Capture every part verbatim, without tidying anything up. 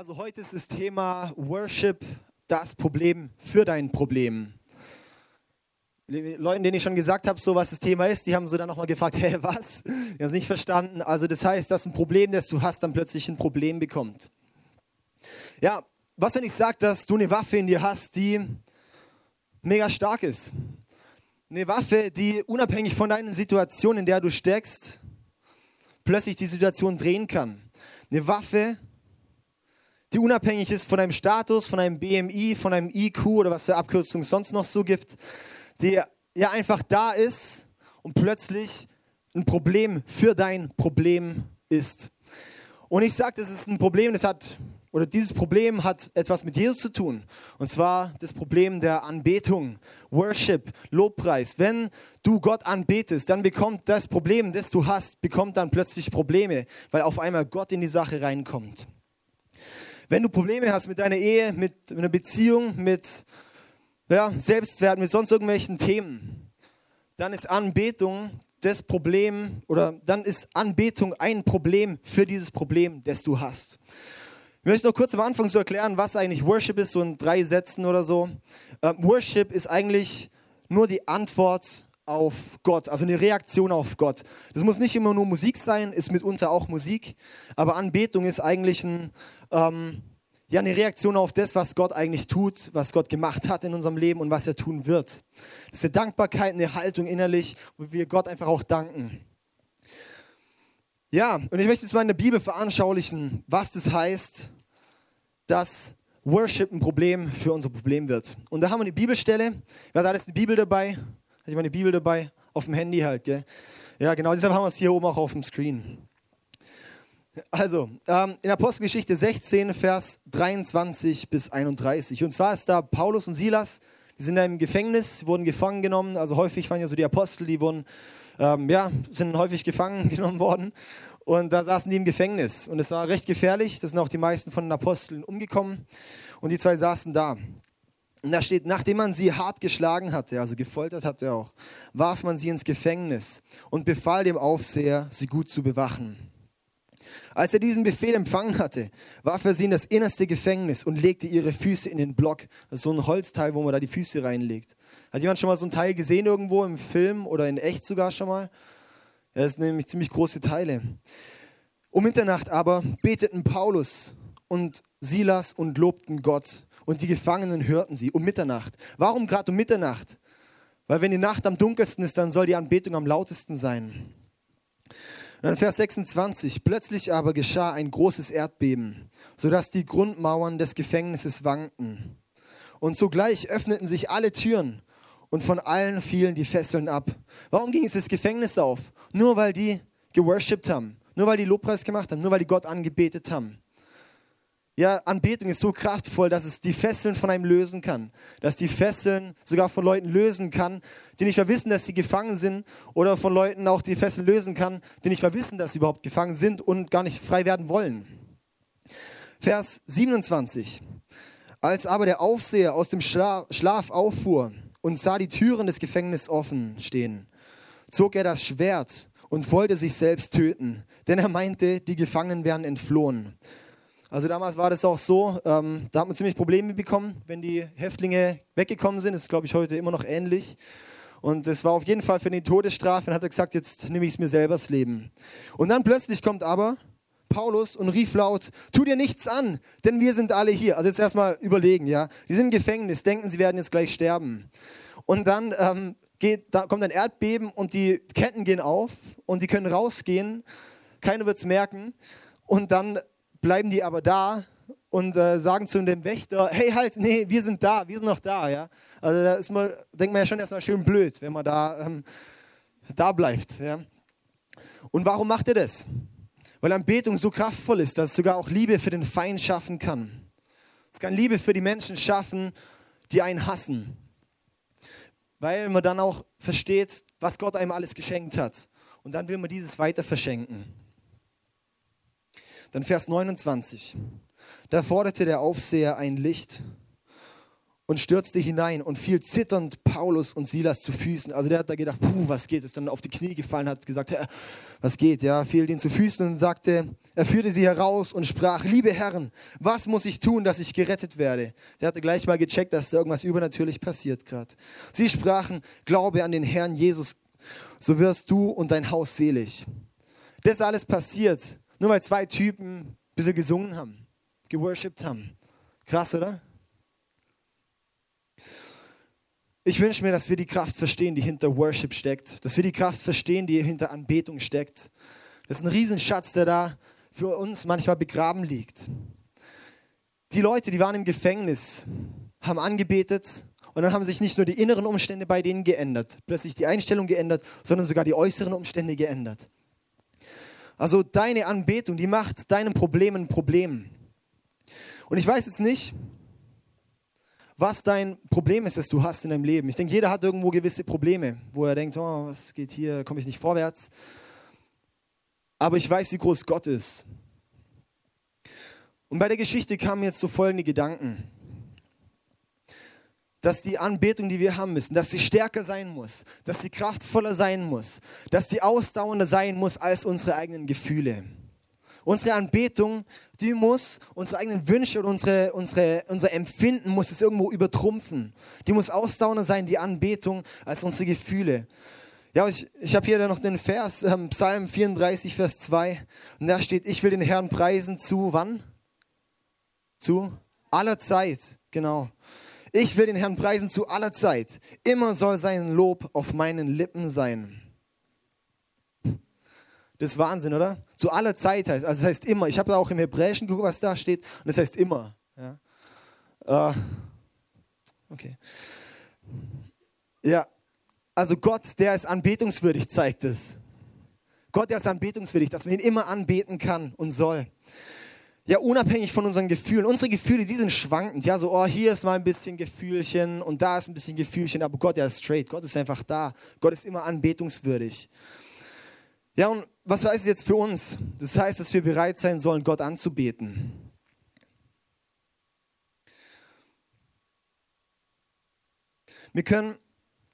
Also heute ist das Thema Worship, das Problem für dein Problem. Leuten, denen ich schon gesagt habe, so was das Thema ist, die haben so dann nochmal gefragt, hä, was? Die haben es nicht verstanden. Also das heißt, dass ein Problem, das du hast, dann plötzlich ein Problem bekommt. Ja, was, wenn ich sage, dass du eine Waffe in dir hast, die mega stark ist? Eine Waffe, die unabhängig von deiner Situation, in der du steckst, plötzlich die Situation drehen kann. Eine Waffe, die unabhängig ist von deinem Status, von deinem B M I, von deinem I Q oder was für Abkürzungen es sonst noch so gibt, die ja einfach da ist und plötzlich ein Problem für dein Problem ist. Und ich sage, das ist ein Problem, das hat, oder dieses Problem hat etwas mit Jesus zu tun. Und zwar das Problem der Anbetung, Worship, Lobpreis. Wenn du Gott anbetest, dann bekommt das Problem, das du hast, bekommt dann plötzlich Probleme, weil auf einmal Gott in die Sache reinkommt. Wenn du Probleme hast mit deiner Ehe, mit einer Beziehung, mit ja, Selbstwert, mit sonst irgendwelchen Themen, dann ist Anbetung das Problem, oder dann ist Anbetung ein Problem für dieses Problem, das du hast. Ich möchte noch kurz am Anfang so erklären, was eigentlich Worship ist, so in drei Sätzen oder so. Ähm, Worship ist eigentlich nur die Antwort auf Gott, also eine Reaktion auf Gott. Das muss nicht immer nur Musik sein, ist mitunter auch Musik, aber Anbetung ist eigentlich ein, ähm, ja, eine Reaktion auf das, was Gott eigentlich tut, was Gott gemacht hat in unserem Leben und was er tun wird. Das ist eine Dankbarkeit, eine Haltung innerlich, wo wir Gott einfach auch danken. Ja, und ich möchte jetzt mal in der Bibel veranschaulichen, was das heißt, dass Worship ein Problem für unser Problem wird. Und da haben wir eine Bibelstelle, wer hat jetzt eine Bibel dabei? Ich meine Bibel dabei, auf dem Handy halt, gell? Ja, genau, deshalb haben wir es hier oben auch auf dem Screen. Also, ähm, in Apostelgeschichte sechzehn, Vers dreiundzwanzig bis einunddreißig. Und zwar ist da Paulus und Silas, die sind da im Gefängnis, wurden gefangen genommen. Also häufig waren ja so die Apostel, die wurden, ähm, ja, sind häufig gefangen genommen worden. Und da saßen die im Gefängnis. Und es war recht gefährlich, da sind auch die meisten von den Aposteln umgekommen. Und die zwei saßen da. Und da steht, nachdem man sie hart geschlagen hatte, also gefoltert hat er auch, warf man sie ins Gefängnis und befahl dem Aufseher, sie gut zu bewachen. Als er diesen Befehl empfangen hatte, warf er sie in das innerste Gefängnis und legte ihre Füße in den Block. Das ist so ein Holzteil, wo man da die Füße reinlegt. Hat jemand schon mal so ein Teil gesehen irgendwo im Film oder in echt sogar schon mal? Ja, das sind nämlich ziemlich große Teile. Um Mitternacht aber beteten Paulus und Silas und lobten Gott. Und die Gefangenen hörten sie um Mitternacht. Warum gerade um Mitternacht? Weil wenn die Nacht am dunkelsten ist, dann soll die Anbetung am lautesten sein. Und dann Vers sechsundzwanzig. Plötzlich aber geschah ein großes Erdbeben, sodass die Grundmauern des Gefängnisses wankten. Und sogleich öffneten sich alle Türen und von allen fielen die Fesseln ab. Warum ging es das Gefängnis auf? Nur weil die geworshippt haben, nur weil die Lobpreis gemacht haben, nur weil die Gott angebetet haben. Ja, Anbetung ist so kraftvoll, dass es die Fesseln von einem lösen kann. Dass die Fesseln sogar von Leuten lösen kann, die nicht mehr wissen, dass sie gefangen sind. Oder von Leuten auch die Fesseln lösen kann, die nicht mehr wissen, dass sie überhaupt gefangen sind und gar nicht frei werden wollen. Vers siebenundzwanzig. Als aber der Aufseher aus dem Schla- Schlaf auffuhr und sah die Türen des Gefängnisses offen stehen, zog er das Schwert und wollte sich selbst töten. Denn er meinte, die Gefangenen wären entflohen. Also damals war das auch so, ähm, da hat man ziemlich Probleme bekommen, wenn die Häftlinge weggekommen sind. Das ist, glaube ich, heute immer noch ähnlich. Und es war auf jeden Fall für die Todesstrafe. Dann hat er gesagt, jetzt nehme ich es mir selber das Leben. Und dann plötzlich kommt aber Paulus und rief laut, tu dir nichts an, denn wir sind alle hier. Also jetzt erstmal überlegen, ja. Die sind im Gefängnis, denken, sie werden jetzt gleich sterben. Und dann ähm, geht, da kommt ein Erdbeben und die Ketten gehen auf und die können rausgehen. Keiner wird es merken. Und dann bleiben die aber da und äh, sagen zu dem Wächter, hey halt, nee, wir sind da, wir sind noch da, ja. Also da ist man, denkt man ja schon erstmal schön blöd, wenn man da, ähm, da bleibt, ja. Und warum macht er das? Weil Anbetung so kraftvoll ist, dass es sogar auch Liebe für den Feind schaffen kann. Es kann Liebe für die Menschen schaffen, die einen hassen. Weil man dann auch versteht, was Gott einem alles geschenkt hat. Und dann will man dieses weiter verschenken. Dann Vers neunundzwanzig. Da forderte der Aufseher ein Licht und stürzte hinein und fiel zitternd Paulus und Silas zu Füßen. Also der hat da gedacht, puh, was geht? Ist dann auf die Knie gefallen, hat gesagt, Herr, was geht? Ja, fiel ihnen zu Füßen und sagte, er führte sie heraus und sprach, liebe Herren, was muss ich tun, dass ich gerettet werde? Der hatte gleich mal gecheckt, dass da irgendwas übernatürlich passiert gerade. Sie sprachen, glaube an den Herrn Jesus, so wirst du und dein Haus selig. Das alles passiert, nur weil zwei Typen ein bisschen gesungen haben, geworshippt haben. Krass, oder? Ich wünsche mir, dass wir die Kraft verstehen, die hinter Worship steckt. Dass wir die Kraft verstehen, die hinter Anbetung steckt. Das ist ein Riesenschatz, der da für uns manchmal begraben liegt. Die Leute, die waren im Gefängnis, haben angebetet und dann haben sich nicht nur die inneren Umstände bei denen geändert, plötzlich die Einstellung geändert, sondern sogar die äußeren Umstände geändert. Also deine Anbetung, die macht deinem Problem ein Problem. Und ich weiß jetzt nicht, was dein Problem ist, das du hast in deinem Leben. Ich denke, jeder hat irgendwo gewisse Probleme, wo er denkt, oh, was geht hier, komme ich nicht vorwärts. Aber ich weiß, wie groß Gott ist. Und bei der Geschichte kamen jetzt so folgende Gedanken. Dass die Anbetung, die wir haben müssen, dass sie stärker sein muss, dass sie kraftvoller sein muss, dass sie ausdauernder sein muss als unsere eigenen Gefühle. Unsere Anbetung, die muss unsere eigenen Wünsche und unsere, unsere, unser Empfinden muss es irgendwo übertrumpfen. Die muss ausdauernder sein, die Anbetung, als unsere Gefühle. Ja, ich, ich habe hier dann noch den Vers, ähm, Psalm vierunddreißig, Vers zwei. Und da steht, ich will den Herrn preisen zu, wann? Zu aller Zeit, genau. Ich will den Herrn preisen zu aller Zeit. Immer soll sein Lob auf meinen Lippen sein. Das ist Wahnsinn, oder? Zu aller Zeit heißt, also das heißt immer. Ich habe da auch im Hebräischen geguckt, was da steht. Und das heißt immer. Ja. Äh, okay. Ja, also Gott, der ist anbetungswürdig, zeigt es. Gott, der ist anbetungswürdig, dass man ihn immer anbeten kann und soll. Ja, unabhängig von unseren Gefühlen. Unsere Gefühle, die sind schwankend. Ja, so, oh, hier ist mal ein bisschen Gefühlchen und da ist ein bisschen Gefühlchen. Aber Gott, der ist straight. Gott ist einfach da. Gott ist immer anbetungswürdig. Ja, und was heißt es jetzt für uns? Das heißt, dass wir bereit sein sollen, Gott anzubeten. Wir können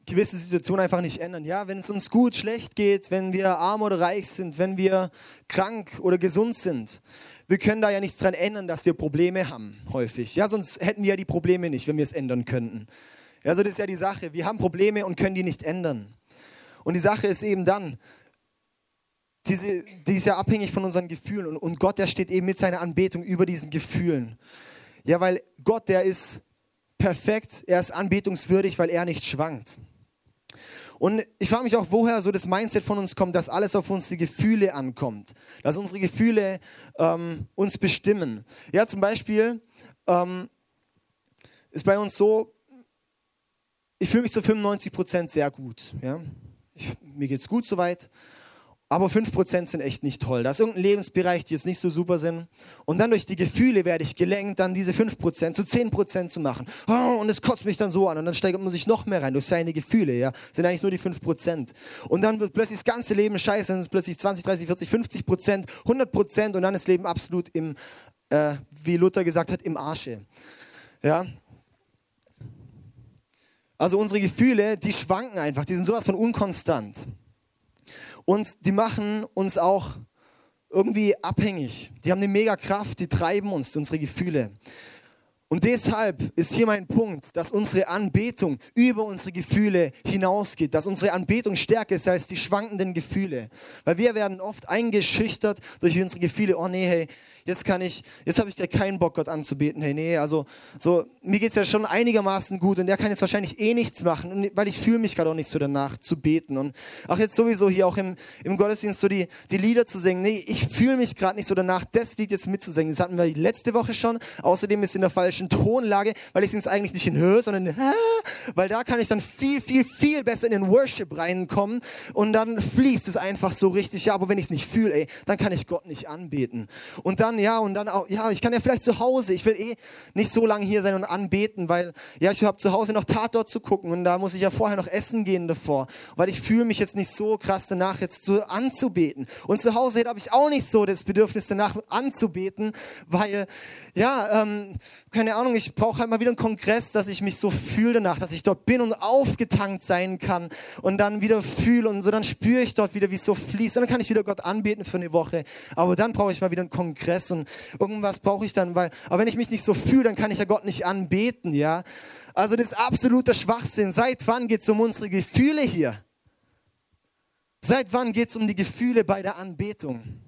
gewisse Situationen einfach nicht ändern. Ja, wenn es uns gut, schlecht geht, wenn wir arm oder reich sind, wenn wir krank oder gesund sind. Wir können da ja nichts dran ändern, dass wir Probleme haben, häufig. Ja, sonst hätten wir ja die Probleme nicht, wenn wir es ändern könnten. Ja, so, das ist ja die Sache. Wir haben Probleme und können die nicht ändern. Und die Sache ist eben dann, Diese, die ist ja abhängig von unseren Gefühlen. Und, und Gott, der steht eben mit seiner Anbetung über diesen Gefühlen. Ja, weil Gott, der ist perfekt, er ist anbetungswürdig, weil er nicht schwankt. Und ich frage mich auch, woher so das Mindset von uns kommt, dass alles auf unsere Gefühle ankommt. Dass unsere Gefühle ähm, uns bestimmen. Ja, zum Beispiel ähm, ist bei uns so, ich fühle mich zu fünfundneunzig Prozent sehr gut. Ja? Ich, mir geht's gut soweit. Aber fünf Prozent sind echt nicht toll. Da ist irgendein Lebensbereich, die jetzt nicht so super sind. Und dann durch die Gefühle werde ich gelenkt, dann diese fünf Prozent zu zehn Prozent zu machen. Oh, und es kotzt mich dann so an. Und dann steigert man sich noch mehr rein durch seine Gefühle. Ja, sind eigentlich nur die fünf Prozent. Und dann wird plötzlich das ganze Leben scheiße. Dann ist plötzlich zwanzig, dreißig, vierzig, fünfzig Prozent, hundert Prozent. Und dann ist das Leben absolut im, äh, wie Luther gesagt hat, im Arsche. Ja. Also unsere Gefühle, die schwanken einfach. Die sind sowas von unkonstant. Und die machen uns auch irgendwie abhängig. Die haben eine mega Kraft, die treiben uns, unsere Gefühle. Und deshalb ist hier mein Punkt, dass unsere Anbetung über unsere Gefühle hinausgeht. Dass unsere Anbetung stärker ist als die schwankenden Gefühle. Weil wir werden oft eingeschüchtert durch unsere Gefühle. Oh nee, hey, jetzt kann ich, jetzt habe ich ja keinen Bock, Gott anzubeten. Hey, nee, also so, mir geht es ja schon einigermaßen gut und der kann jetzt wahrscheinlich eh nichts machen, weil ich fühle mich gerade auch nicht so danach zu beten. Und auch jetzt sowieso hier auch im, im Gottesdienst so die, die Lieder zu singen. Nee, ich fühle mich gerade nicht so danach, das Lied jetzt mitzusingen. Das hatten wir letzte Woche schon. Außerdem ist in der falschen Tonlage, weil ich es eigentlich nicht in Höhe, sondern in, weil da kann ich dann viel, viel, viel besser in den Worship reinkommen und dann fließt es einfach so richtig, ja, aber wenn ich es nicht fühle, ey, dann kann ich Gott nicht anbeten. Und dann, ja, und dann auch, ja, ich kann ja vielleicht zu Hause, ich will eh nicht so lange hier sein und anbeten, weil, ja, ich habe zu Hause noch Tatort zu gucken und da muss ich ja vorher noch essen gehen davor, weil ich fühle mich jetzt nicht so krass danach, jetzt so anzubeten. Und zu Hause habe ich auch nicht so das Bedürfnis danach anzubeten, weil, ja, ähm, kann keine Ahnung, ich brauche halt mal wieder einen Kongress, dass ich mich so fühle danach, dass ich dort bin und aufgetankt sein kann und dann wieder fühle und so, dann spüre ich dort wieder, wie es so fließt und dann kann ich wieder Gott anbeten für eine Woche, aber dann brauche ich mal wieder einen Kongress und irgendwas brauche ich dann, weil, aber wenn ich mich nicht so fühle, dann kann ich ja Gott nicht anbeten, ja. Also das ist absoluter Schwachsinn. Seit wann geht es um unsere Gefühle hier? Seit wann geht es um die Gefühle bei der Anbetung?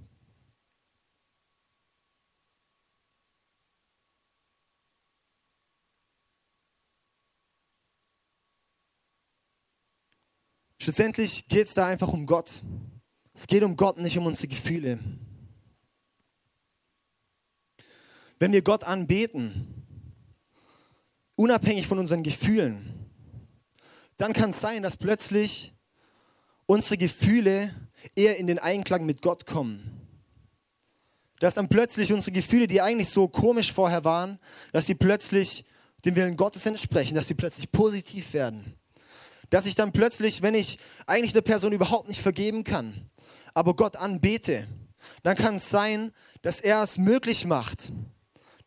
Schlussendlich geht es da einfach um Gott. Es geht um Gott, nicht um unsere Gefühle. Wenn wir Gott anbeten, unabhängig von unseren Gefühlen, dann kann es sein, dass plötzlich unsere Gefühle eher in den Einklang mit Gott kommen. Dass dann plötzlich unsere Gefühle, die eigentlich so komisch vorher waren, dass die plötzlich dem Willen Gottes entsprechen, dass die plötzlich positiv werden. Dass ich dann plötzlich, wenn ich eigentlich der Person überhaupt nicht vergeben kann, aber Gott anbete, dann kann es sein, dass er es möglich macht,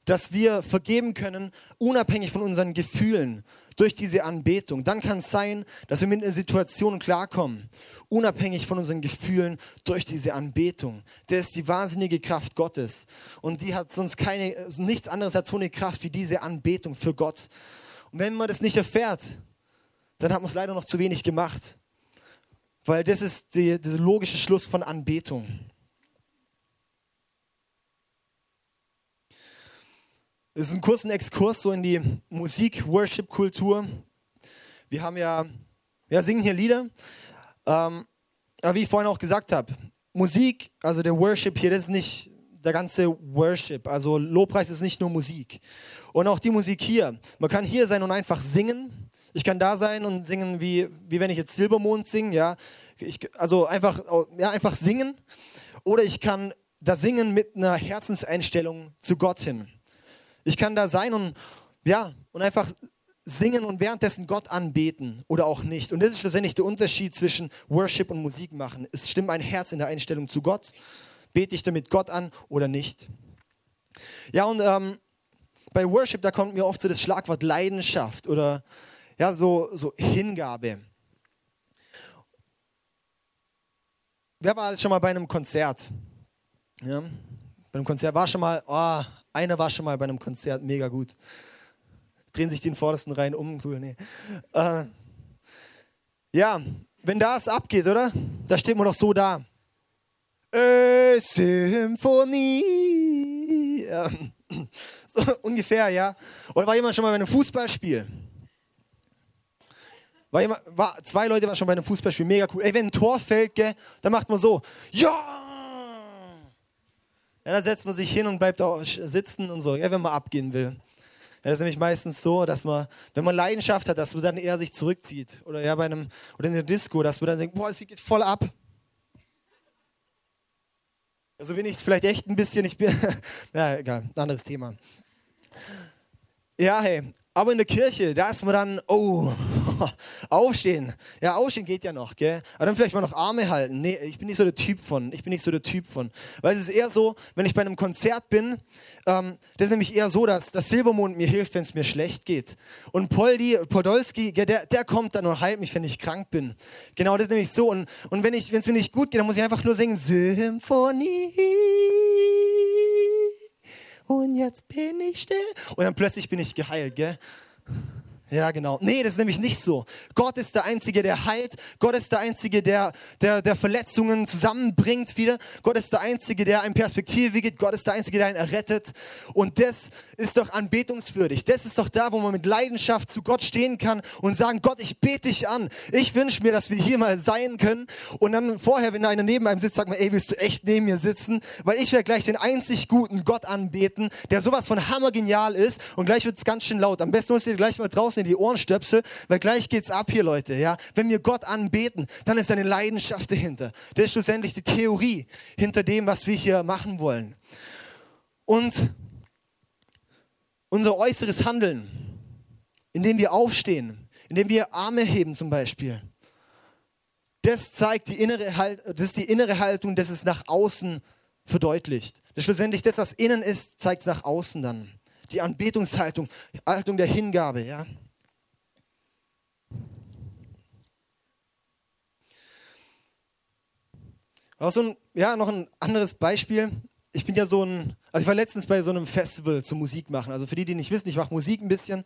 dass wir vergeben können, unabhängig von unseren Gefühlen, durch diese Anbetung. Dann kann es sein, dass wir mit einer Situation klarkommen, unabhängig von unseren Gefühlen, durch diese Anbetung. Das ist die wahnsinnige Kraft Gottes. Und die hat sonst keine, nichts anderes als so eine Kraft wie diese Anbetung für Gott. Und wenn man das nicht erfährt, dann hat man es leider noch zu wenig gemacht. Weil das ist der logische Schluss von Anbetung. Es ist ein kurzer Exkurs so in die Musik-Worship-Kultur. Wir haben ja, wir singen hier Lieder. Ähm, aber wie ich vorhin auch gesagt habe, Musik, also der Worship hier, das ist nicht der ganze Worship. Also Lobpreis ist nicht nur Musik. Und auch die Musik hier. Man kann hier sein und einfach singen. Ich kann da sein und singen, wie, wie wenn ich jetzt Silbermond singe. Ja? Ich, also einfach, ja, einfach singen. Oder ich kann da singen mit einer Herzenseinstellung zu Gott hin. Ich kann da sein und, ja, und einfach singen und währenddessen Gott anbeten oder auch nicht. Und das ist schlussendlich der Unterschied zwischen Worship und Musik machen. Es stimmt mein Herz in der Einstellung zu Gott. Bete ich damit Gott an oder nicht? Ja, und ähm, bei Worship, da kommt mir oft so das Schlagwort Leidenschaft oder ja, so, so Hingabe. Wer war schon mal bei einem Konzert? Ja, bei einem Konzert war schon mal... Oh, Einer war schon mal bei einem Konzert, mega gut. Drehen sich den vordersten Reihen um, cool, nee. Äh, ja, wenn das abgeht, oder? Da steht man doch so da. Symphonie. Ja. So ungefähr, ja. Oder war jemand schon mal bei einem Fußballspiel? War jemand, war, zwei Leute waren schon bei einem Fußballspiel, mega cool. Ey, wenn ein Tor fällt, gell, dann macht man so. Ja! Ja, da setzt man sich hin und bleibt auch sitzen und so, ja, wenn man abgehen will. Ja, das ist nämlich meistens so, dass man, wenn man Leidenschaft hat, dass man dann eher sich zurückzieht. Oder ja, bei einem, oder in der Disco, dass man dann denkt, boah, es geht voll ab. Also bin ich vielleicht echt ein bisschen, ich bin, na egal, anderes Thema. Ja, hey, aber in der Kirche, da ist man dann, oh, aufstehen. Ja, aufstehen geht ja noch, gell? Aber dann vielleicht mal noch Arme halten. Nee, ich bin nicht so der Typ von. Ich bin nicht so der Typ von. Weil es ist eher so, wenn ich bei einem Konzert bin, ähm, das ist nämlich eher so, dass, dass Silbermond mir hilft, wenn es mir schlecht geht. Und Poldi, Podolski, gell, der, der kommt dann und heilt mich, wenn ich krank bin. Genau, das ist nämlich so. Und, und wenn es mir nicht gut geht, dann muss ich einfach nur singen, Symphonie. Und jetzt bin ich still. Und dann plötzlich bin ich geheilt, gell? Ja, genau. Nee, das ist nämlich nicht so. Gott ist der Einzige, der heilt. Gott ist der Einzige, der, der, der Verletzungen zusammenbringt wieder. Gott ist der Einzige, der einen Perspektive gibt. Gott ist der Einzige, der einen errettet. Und das ist doch anbetungswürdig. Das ist doch da, wo man mit Leidenschaft zu Gott stehen kann und sagen, Gott, ich bete dich an. Ich wünsche mir, dass wir hier mal sein können. Und dann vorher, wenn einer neben einem sitzt, sagt man, ey, willst du echt neben mir sitzen? Weil ich werde gleich den einzig guten Gott anbeten, der sowas von hammergenial ist. Und gleich wird es ganz schön laut. Am besten holst du dir gleich mal draußen die Ohrenstöpsel, weil gleich geht's ab hier, Leute. Ja? Wenn wir Gott anbeten, dann ist eine Leidenschaft dahinter. Das ist schlussendlich die Theorie hinter dem, was wir hier machen wollen. Und unser äußeres Handeln, indem wir aufstehen, indem wir Arme heben zum Beispiel, das zeigt die innere Haltung, das ist die innere Haltung, das ist nach außen verdeutlicht. Das ist schlussendlich das, was innen ist, zeigt es nach außen dann. die Anbetungshaltung, Haltung der Hingabe. Ja. Auch so ein, ja, noch ein anderes Beispiel. Ich bin ja so ein, also ich war letztens bei so einem Festival zum Musik machen. Also für die, die nicht wissen, ich mache Musik ein bisschen.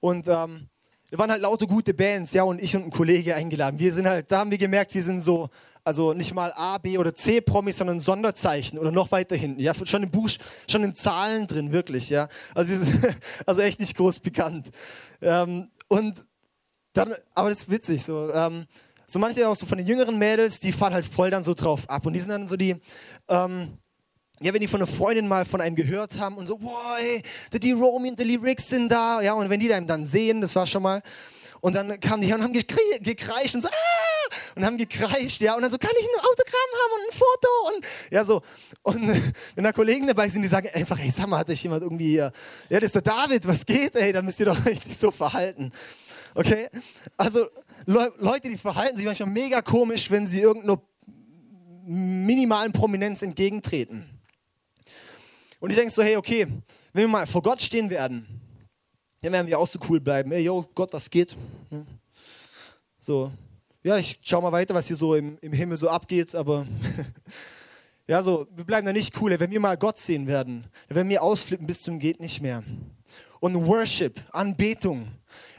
Und ähm, da waren halt laute gute Bands, ja, und ich und ein Kollege eingeladen. Wir sind halt, da haben wir gemerkt, wir sind so, also nicht mal A, B oder C Promis, sondern Sonderzeichen oder noch weiter hinten. Ja, schon in Buch, schon in Zahlen drin, wirklich, ja. Also wir sind also echt nicht groß bekannt. Ähm, und dann, aber das ist witzig so. Ähm, so manche auch so von den jüngeren Mädels, die fahren halt voll dann so drauf ab. Und die sind dann so die, ähm, ja, wenn die von einer Freundin mal von einem gehört haben und so, wow, ey, die Romy und die Lyrics sind da, ja, und wenn die einem dann sehen, das war schon mal, und dann kamen die her und haben gekrie- gekreischt und so, ah, und haben gekreischt, ja, und dann so, kann ich ein Autogramm haben und ein Foto und, ja, so, und wenn da Kollegen dabei sind, die sagen einfach, ey, sag mal, hat euch jemand irgendwie hier, ja, das ist der David, was geht, ey, da müsst ihr doch nicht so verhalten, okay, also, Le- Leute, die verhalten sich manchmal mega komisch, wenn sie irgendeiner minimalen Prominenz entgegentreten. Und ich denke so, hey, okay, wenn wir mal vor Gott stehen werden, dann werden wir auch so cool bleiben. Ey, yo, Gott, was geht? So, ja, ich schau mal weiter, was hier so im, im Himmel so abgeht, aber ja, so, wir bleiben da nicht cool. Ey. Wenn wir mal Gott sehen werden, dann werden wir ausflippen bis zum geht nicht mehr. Und Worship, Anbetung,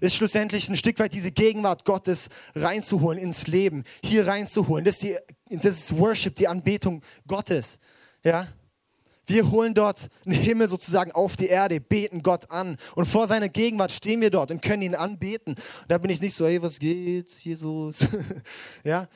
ist schlussendlich ein Stück weit diese Gegenwart Gottes reinzuholen ins Leben, hier reinzuholen. Das ist, die, das ist Worship, die Anbetung Gottes, ja. Wir holen dort einen Himmel sozusagen auf die Erde, beten Gott an. Und vor seiner Gegenwart stehen wir dort und können ihn anbeten. Und da bin ich nicht so, hey, was geht's, Jesus? Ja.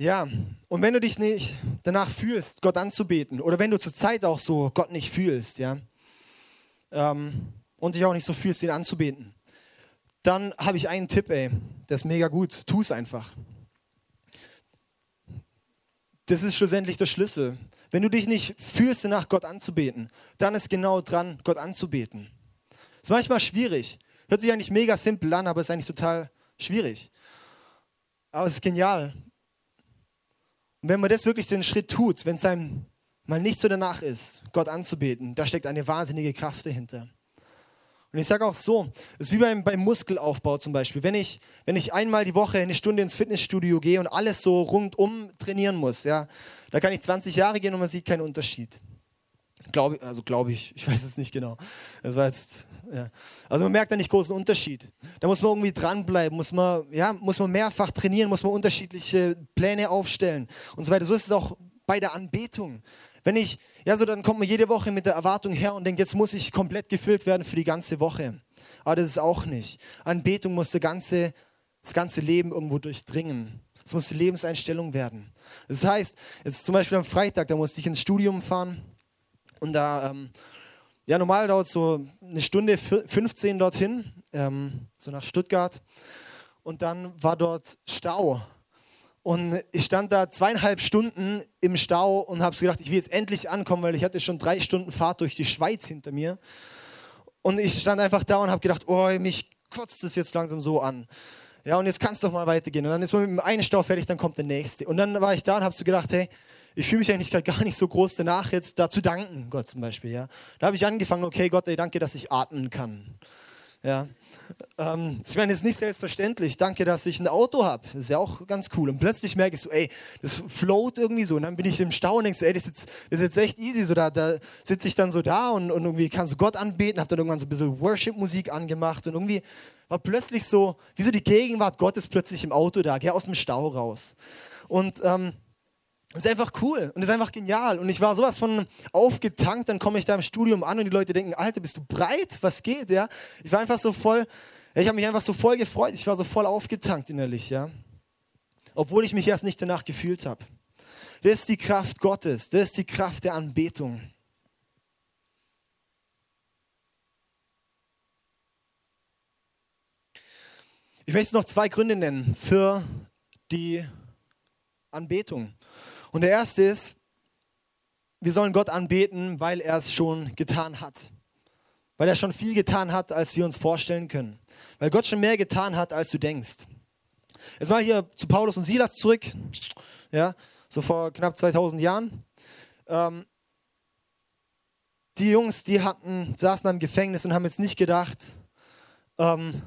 Ja, und wenn du dich nicht danach fühlst, Gott anzubeten, oder wenn du zur Zeit auch so Gott nicht fühlst, ja, ähm, und dich auch nicht so fühlst, ihn anzubeten, dann habe ich einen Tipp, ey, der ist mega gut, tu es einfach. Das ist schlussendlich der Schlüssel. Wenn du dich nicht fühlst, danach Gott anzubeten, dann ist genau dran, Gott anzubeten. Ist manchmal schwierig, hört sich eigentlich mega simpel an, aber ist eigentlich total schwierig. Aber es ist genial. Und wenn man das wirklich den Schritt tut, wenn es einem mal nicht so danach ist, Gott anzubeten, da steckt eine wahnsinnige Kraft dahinter. Und ich sage auch so, es ist wie beim, beim Muskelaufbau zum Beispiel. Wenn ich, wenn ich einmal die Woche eine Stunde ins Fitnessstudio gehe und alles so rundum trainieren muss, ja, da kann ich zwanzig Jahre gehen und man sieht keinen Unterschied. Glaube, also glaube ich, ich weiß es nicht genau. Das war jetzt, ja. Also man merkt da nicht großen Unterschied. Da muss man irgendwie dranbleiben, muss man, ja, muss man mehrfach trainieren, muss man unterschiedliche Pläne aufstellen und so weiter. So ist es auch bei der Anbetung. Wenn ich, ja, so dann kommt man jede Woche mit der Erwartung her und denkt, jetzt muss ich komplett gefüllt werden für die ganze Woche. Aber das ist auch nicht. Anbetung muss das ganze, das ganze Leben irgendwo durchdringen. Es muss die Lebenseinstellung werden. Das heißt, jetzt zum Beispiel am Freitag, da musste ich ins Studium fahren und da, ähm, ja, normal dauert so eine Stunde fünfzehn dorthin, ähm, so nach Stuttgart. Und dann war dort Stau. Und ich stand da zweieinhalb Stunden im Stau und habe gedacht, ich will jetzt endlich ankommen, weil ich hatte schon drei Stunden Fahrt durch die Schweiz hinter mir. Und ich stand einfach da und habe gedacht, oh, mich kotzt das jetzt langsam so an. Ja, und jetzt kann es doch mal weitergehen. Und dann ist man mit dem einen Stau fertig, dann kommt der nächste. Und dann war ich da und habe so gedacht, hey, ich fühle mich eigentlich gar nicht so groß danach, jetzt da zu danken, Gott zum Beispiel. Ja. Da habe ich angefangen, okay, Gott, ey, danke, dass ich atmen kann. Ja. Ähm, ich meine, das ist nicht selbstverständlich. Danke, dass ich ein Auto habe. Das ist ja auch ganz cool. Und plötzlich merke ich so, ey, das float irgendwie so. Und dann bin ich im Stau und denke so, ey, das ist jetzt, das ist jetzt echt easy. So, da da sitze ich dann so da und, und irgendwie kann so Gott anbeten. Habe dann irgendwann so ein bisschen Worship-Musik angemacht. Und irgendwie war plötzlich so, wie so die Gegenwart Gottes plötzlich im Auto da. Geh aus dem Stau raus. Und ähm, das ist einfach cool und das ist einfach genial. Und ich war sowas von aufgetankt, dann komme ich da im Studium an und die Leute denken, Alter, bist du breit? Was geht? Ja? Ich war einfach so voll, ich habe mich einfach so voll gefreut, ich war so voll aufgetankt innerlich, ja. Obwohl ich mich erst nicht danach gefühlt habe. Das ist die Kraft Gottes, das ist die Kraft der Anbetung. Ich möchte noch zwei Gründe nennen für die Anbetung. Und der erste ist, wir sollen Gott anbeten, weil er es schon getan hat. Weil er schon viel getan hat, als wir uns vorstellen können. Weil Gott schon mehr getan hat, als du denkst. Jetzt mal hier zu Paulus und Silas zurück, ja, so vor knapp zweitausend Jahren. Ähm, die Jungs, die hatten, saßen am Gefängnis und haben jetzt nicht gedacht, ähm,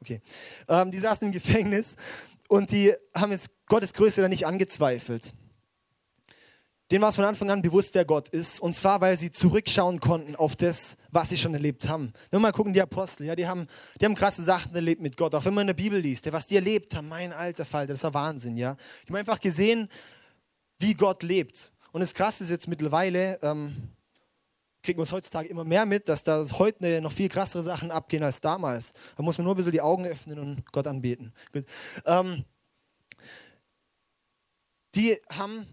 okay, ähm, die saßen im Gefängnis und die haben jetzt Gottes Größe da nicht angezweifelt. Denen war es von Anfang an bewusst, wer Gott ist. Und zwar, weil sie zurückschauen konnten auf das, was sie schon erlebt haben. Wenn wir mal gucken, die Apostel, ja, die haben, die haben krasse Sachen erlebt mit Gott. Auch wenn man in der Bibel liest, ja, was die erlebt haben, mein alter Falter, das war Wahnsinn, ja. Die haben einfach gesehen, wie Gott lebt. Und das Krasse ist jetzt mittlerweile, ähm, kriegen wir es heutzutage immer mehr mit, dass da heute noch viel krassere Sachen abgehen als damals. Da muss man nur ein bisschen die Augen öffnen und Gott anbeten. Gut. Ähm, die haben...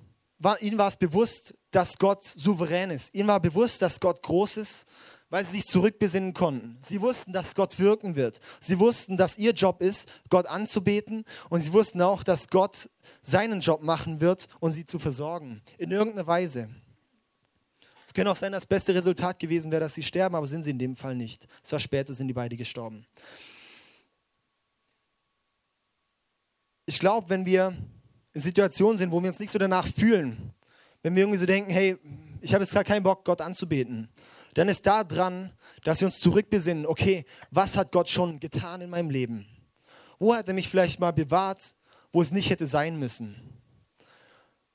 War, ihnen war es bewusst, dass Gott souverän ist. Ihnen war bewusst, dass Gott groß ist, weil sie sich zurückbesinnen konnten. Sie wussten, dass Gott wirken wird. Sie wussten, dass ihr Job ist, Gott anzubeten. Und sie wussten auch, dass Gott seinen Job machen wird, um sie zu versorgen. In irgendeiner Weise. Es könnte auch sein, dass das beste Resultat gewesen wäre, dass sie sterben, aber sind sie in dem Fall nicht. Es war später, sind die beide gestorben. Ich glaube, wenn wir... in Situationen sind, wo wir uns nicht so danach fühlen, wenn wir irgendwie so denken, hey, ich habe jetzt gar keinen Bock, Gott anzubeten, dann ist da dran, dass wir uns zurückbesinnen, okay, was hat Gott schon getan in meinem Leben? Wo hat er mich vielleicht mal bewahrt, wo es nicht hätte sein müssen?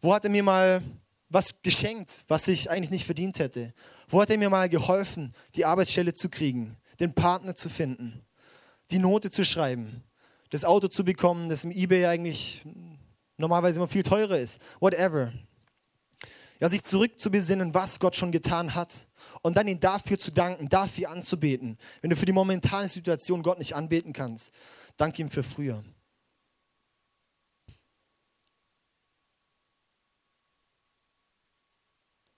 Wo hat er mir mal was geschenkt, was ich eigentlich nicht verdient hätte? Wo hat er mir mal geholfen, die Arbeitsstelle zu kriegen, den Partner zu finden, die Note zu schreiben, das Auto zu bekommen, das im eBay eigentlich... normalerweise immer viel teurer ist, whatever. Ja, sich zurückzubesinnen, was Gott schon getan hat und dann ihn dafür zu danken, dafür anzubeten. Wenn du für die momentane Situation Gott nicht anbeten kannst, danke ihm für früher.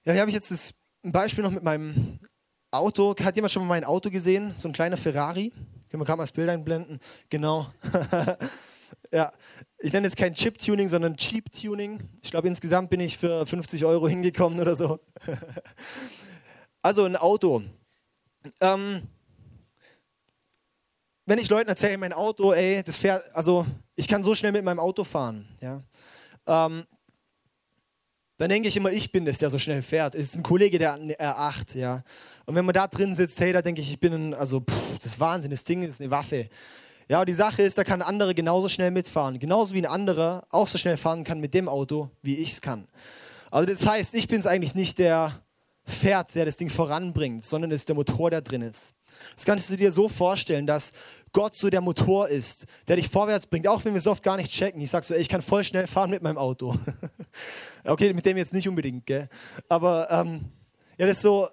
Ja, hier habe ich jetzt das Beispiel noch mit meinem Auto. Hat jemand schon mal mein Auto gesehen? So ein kleiner Ferrari. Können wir gerade mal das Bild einblenden? Genau. Ja, ich nenne jetzt kein Chip-Tuning, sondern Cheap-Tuning. Ich glaube, insgesamt bin ich für fünfzig Euro hingekommen oder so. Also ein Auto. Ähm, wenn ich Leuten erzähle, mein Auto, ey, das fährt, also ich kann so schnell mit meinem Auto fahren, ja. Ähm, dann denke ich immer, ich bin das, der so schnell fährt. Es ist ein Kollege, der hat einen R acht, ja. Und wenn man da drin sitzt, hey, da denke ich, ich bin ein, also pff, das ist Wahnsinn, das Ding ist eine Waffe. Ja, und die Sache ist, da kann ein anderer genauso schnell mitfahren. Genauso wie ein anderer auch so schnell fahren kann mit dem Auto, wie ich es kann. Also das heißt, ich bin es eigentlich nicht, der fährt, der das Ding voranbringt, sondern es ist der Motor, der drin ist. Das kannst du dir so vorstellen, dass Gott so der Motor ist, der dich vorwärts bringt, auch wenn wir es oft gar nicht checken. Ich sag so, ey, ich kann voll schnell fahren mit meinem Auto. Okay, mit dem jetzt nicht unbedingt, gell? Aber ähm, ja, das ist so,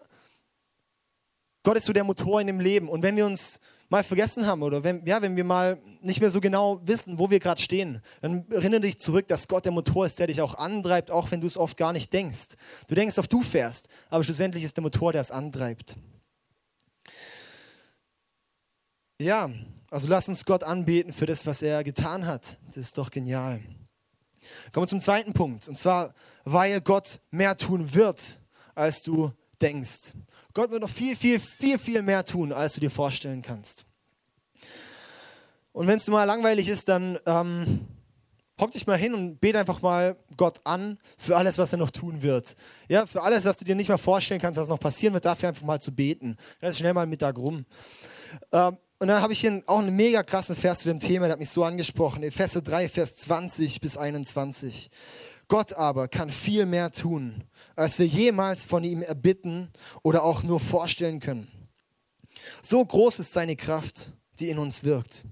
Gott ist so der Motor in dem Leben. Und wenn wir uns... mal vergessen haben oder wenn, ja, wenn wir mal nicht mehr so genau wissen, wo wir gerade stehen, dann erinnere dich zurück, dass Gott der Motor ist, der dich auch antreibt, auch wenn du es oft gar nicht denkst. Du denkst oft, du fährst, aber schlussendlich ist der Motor, der es antreibt. Ja, also lass uns Gott anbeten für das, was er getan hat. Das ist doch genial. Kommen wir zum zweiten Punkt, und zwar, weil Gott mehr tun wird, als du denkst. Gott wird noch viel, viel, viel, viel mehr tun, als du dir vorstellen kannst. Und wenn es mal langweilig ist, dann ähm, hock dich mal hin und bete einfach mal Gott an für alles, was er noch tun wird. Ja, für alles, was du dir nicht mal vorstellen kannst, was noch passieren wird, dafür einfach mal zu beten. Das ist schnell mal Mittag rum. Ähm, und dann habe ich hier auch einen mega krassen Vers zu dem Thema, der hat mich so angesprochen. Epheser drei, Vers zwanzig bis einundzwanzig. Gott aber kann viel mehr tun, als wir jemals von ihm erbitten oder auch nur vorstellen können. So groß ist seine Kraft, die in uns wirkt.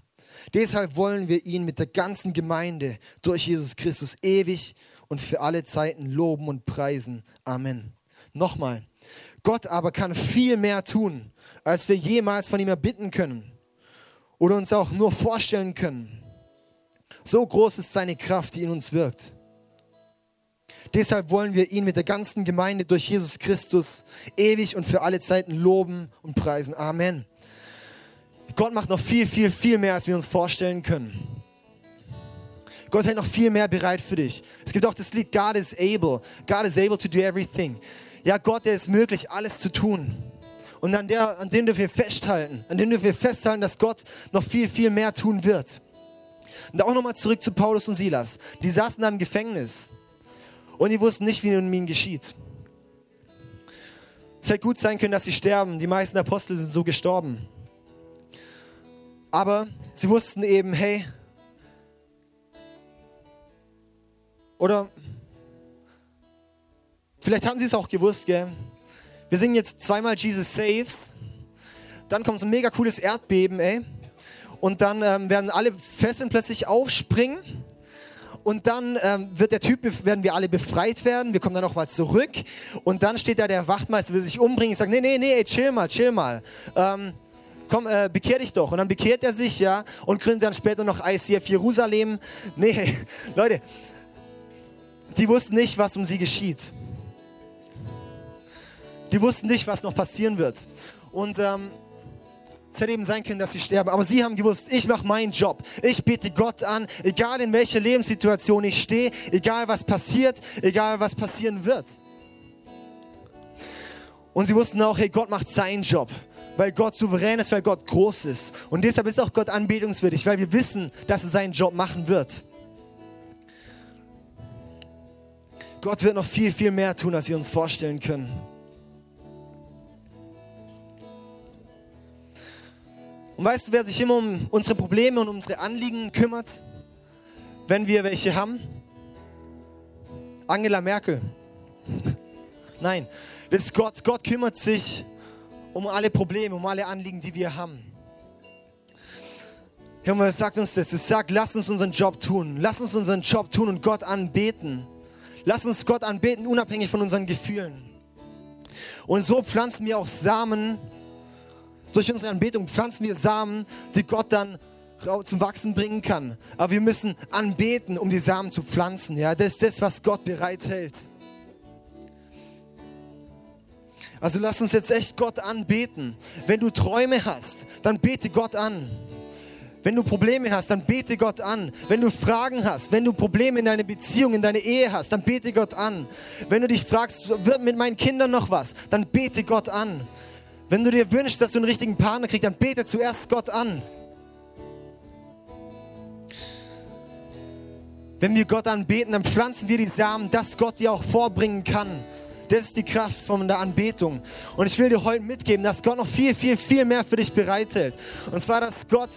Deshalb wollen wir ihn mit der ganzen Gemeinde durch Jesus Christus ewig und für alle Zeiten loben und preisen. Amen. Nochmal. Gott aber kann viel mehr tun, als wir jemals von ihm erbitten können oder uns auch nur vorstellen können. So groß ist seine Kraft, die in uns wirkt. Deshalb wollen wir ihn mit der ganzen Gemeinde durch Jesus Christus ewig und für alle Zeiten loben und preisen. Amen. Gott macht noch viel, viel, viel mehr, als wir uns vorstellen können. Gott hält noch viel mehr bereit für dich. Es gibt auch das Lied, God is able. God is able to do everything. Ja, Gott, der ist möglich, alles zu tun. und an, der, an dem wir festhalten, an dem wir festhalten, dass Gott noch viel, viel mehr tun wird. Und auch nochmal zurück zu Paulus und Silas. Die saßen da im Gefängnis und die wussten nicht, wie mit ihnen geschieht. Es hätte gut sein können, dass sie sterben. Die meisten Apostel sind so gestorben. Aber sie wussten eben, hey, oder vielleicht haben sie es auch gewusst, gell? Wir singen jetzt zweimal Jesus Saves, dann kommt so ein mega cooles Erdbeben, ey. Und dann ähm, werden alle Fesseln plötzlich aufspringen und dann ähm, wird der Typ, werden wir alle befreit werden, wir kommen dann nochmal zurück und dann steht da der Wachtmeister, will sich umbringen, ich sage, nee, nee, nee, ey, chill mal, chill mal, ähm, komm, äh, bekehr dich doch. Und dann bekehrt er sich, ja, und gründet dann später noch I C F Jerusalem. Nee, Leute, die wussten nicht, was um sie geschieht. Die wussten nicht, was noch passieren wird. Und, ähm, es hätte eben sein können, dass sie sterben. Aber sie haben gewusst, ich mache meinen Job. Ich bete Gott an, egal in welcher Lebenssituation ich stehe, egal was passiert, egal was passieren wird. Und sie wussten auch, hey, Gott macht seinen Job. Weil Gott souverän ist, weil Gott groß ist. Und deshalb ist auch Gott anbetungswürdig, weil wir wissen, dass er seinen Job machen wird. Gott wird noch viel, viel mehr tun, als wir uns vorstellen können. Und weißt du, wer sich immer um unsere Probleme und um unsere Anliegen kümmert, wenn wir welche haben? Angela Merkel. Nein, das ist Gott. Gott kümmert sich um alle Probleme, um alle Anliegen, die wir haben. Herr, ja, sagt uns das. Es sagt, lass uns unseren Job tun. Lass uns unseren Job tun und Gott anbeten. Lass uns Gott anbeten, unabhängig von unseren Gefühlen. Und so pflanzen wir auch Samen. Durch unsere Anbetung pflanzen wir Samen, die Gott dann zum Wachsen bringen kann. Aber wir müssen anbeten, um die Samen zu pflanzen. Ja? Das ist das, was Gott bereithält. Also lass uns jetzt echt Gott anbeten. Wenn du Träume hast, dann bete Gott an. Wenn du Probleme hast, dann bete Gott an. Wenn du Fragen hast, wenn du Probleme in deiner Beziehung, in deiner Ehe hast, dann bete Gott an. Wenn du dich fragst, wird mit meinen Kindern noch was, dann bete Gott an. Wenn du dir wünschst, dass du einen richtigen Partner kriegst, dann bete zuerst Gott an. Wenn wir Gott anbeten, dann pflanzen wir die Samen, dass Gott dir auch vorbringen kann. Das ist die Kraft von der Anbetung. Und ich will dir heute mitgeben, dass Gott noch viel, viel, viel mehr für dich bereithält. Und zwar, dass Gott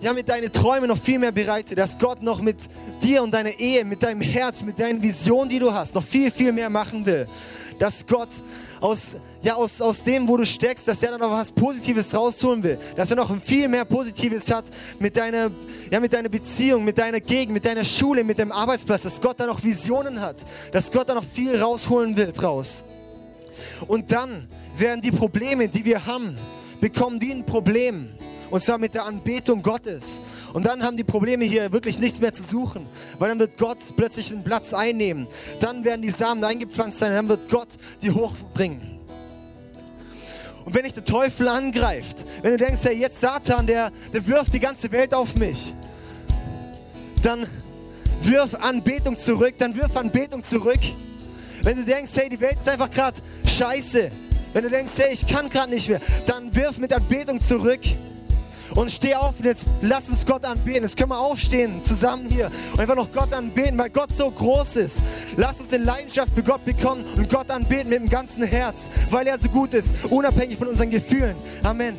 ja mit deinen Träumen noch viel mehr bereithält. Dass Gott noch mit dir und deiner Ehe, mit deinem Herz, mit deinen Visionen, die du hast, noch viel, viel mehr machen will. Dass Gott aus, ja, aus, aus dem, wo du steckst, dass er dann noch was Positives rausholen will. Dass er noch viel mehr Positives hat mit deiner, ja, mit deiner Beziehung, mit deiner Gegend, mit deiner Schule, mit deinem Arbeitsplatz. Dass Gott da noch Visionen hat. Dass Gott da noch viel rausholen will draus. Und dann werden die Probleme, die wir haben, bekommen die ein Problem. Und zwar mit der Anbetung Gottes. Und dann haben die Probleme hier wirklich nichts mehr zu suchen, weil dann wird Gott plötzlich den Platz einnehmen. Dann werden die Samen eingepflanzt sein, dann wird Gott die hochbringen. Und wenn dich der Teufel angreift, wenn du denkst, hey, jetzt Satan, der, der wirft die ganze Welt auf mich, dann wirf Anbetung zurück, dann wirf Anbetung zurück. Wenn du denkst, hey, die Welt ist einfach gerade scheiße, wenn du denkst, hey, ich kann gerade nicht mehr, dann wirf mit Anbetung zurück. Und steh auf und jetzt lass uns Gott anbeten. Jetzt können wir aufstehen, zusammen hier. Und einfach noch Gott anbeten, weil Gott so groß ist. Lass uns eine Leidenschaft für Gott bekommen und Gott anbeten mit dem ganzen Herz, weil er so gut ist, unabhängig von unseren Gefühlen. Amen.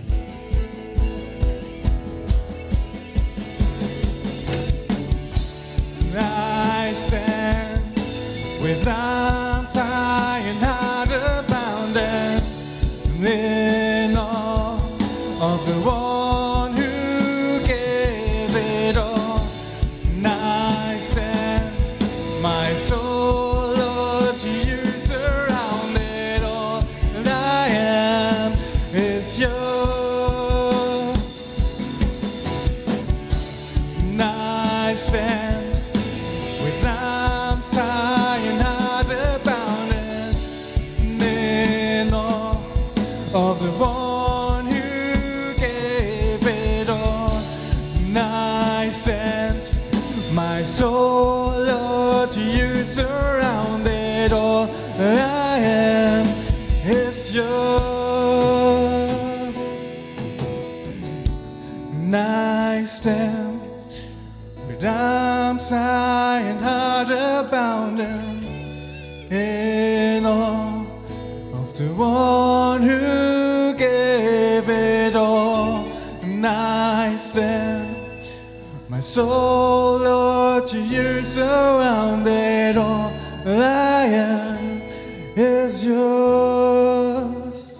I stand with arms high and heart abounded in all of the world. So, Lord, you surrounded all I am is yours. and I'm sighing hard abounding in awe of the one who gave it all. And I stand, my soul, Lord, to you surrounded. All I am is yours.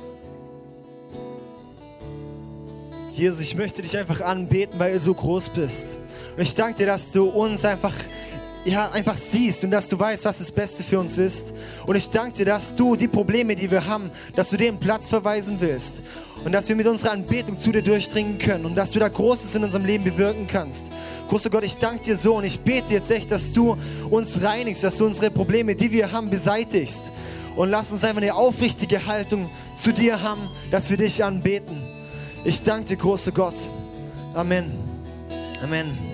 Jesus, ich möchte dich einfach anbeten, weil du so groß bist. Und ich danke dir, dass du uns einfach, ja, einfach siehst und dass du weißt, was das Beste für uns ist. Und ich danke dir, dass du die Probleme, die wir haben, dass du denen Platz verweisen willst. Und dass wir mit unserer Anbetung zu dir durchdringen können und dass du da Großes in unserem Leben bewirken kannst. Großer Gott, ich danke dir so und ich bete jetzt echt, dass du uns reinigst, dass du unsere Probleme, die wir haben, beseitigst. Und lass uns einfach eine aufrichtige Haltung zu dir haben, dass wir dich anbeten. Ich danke dir, großer Gott. Amen. Amen.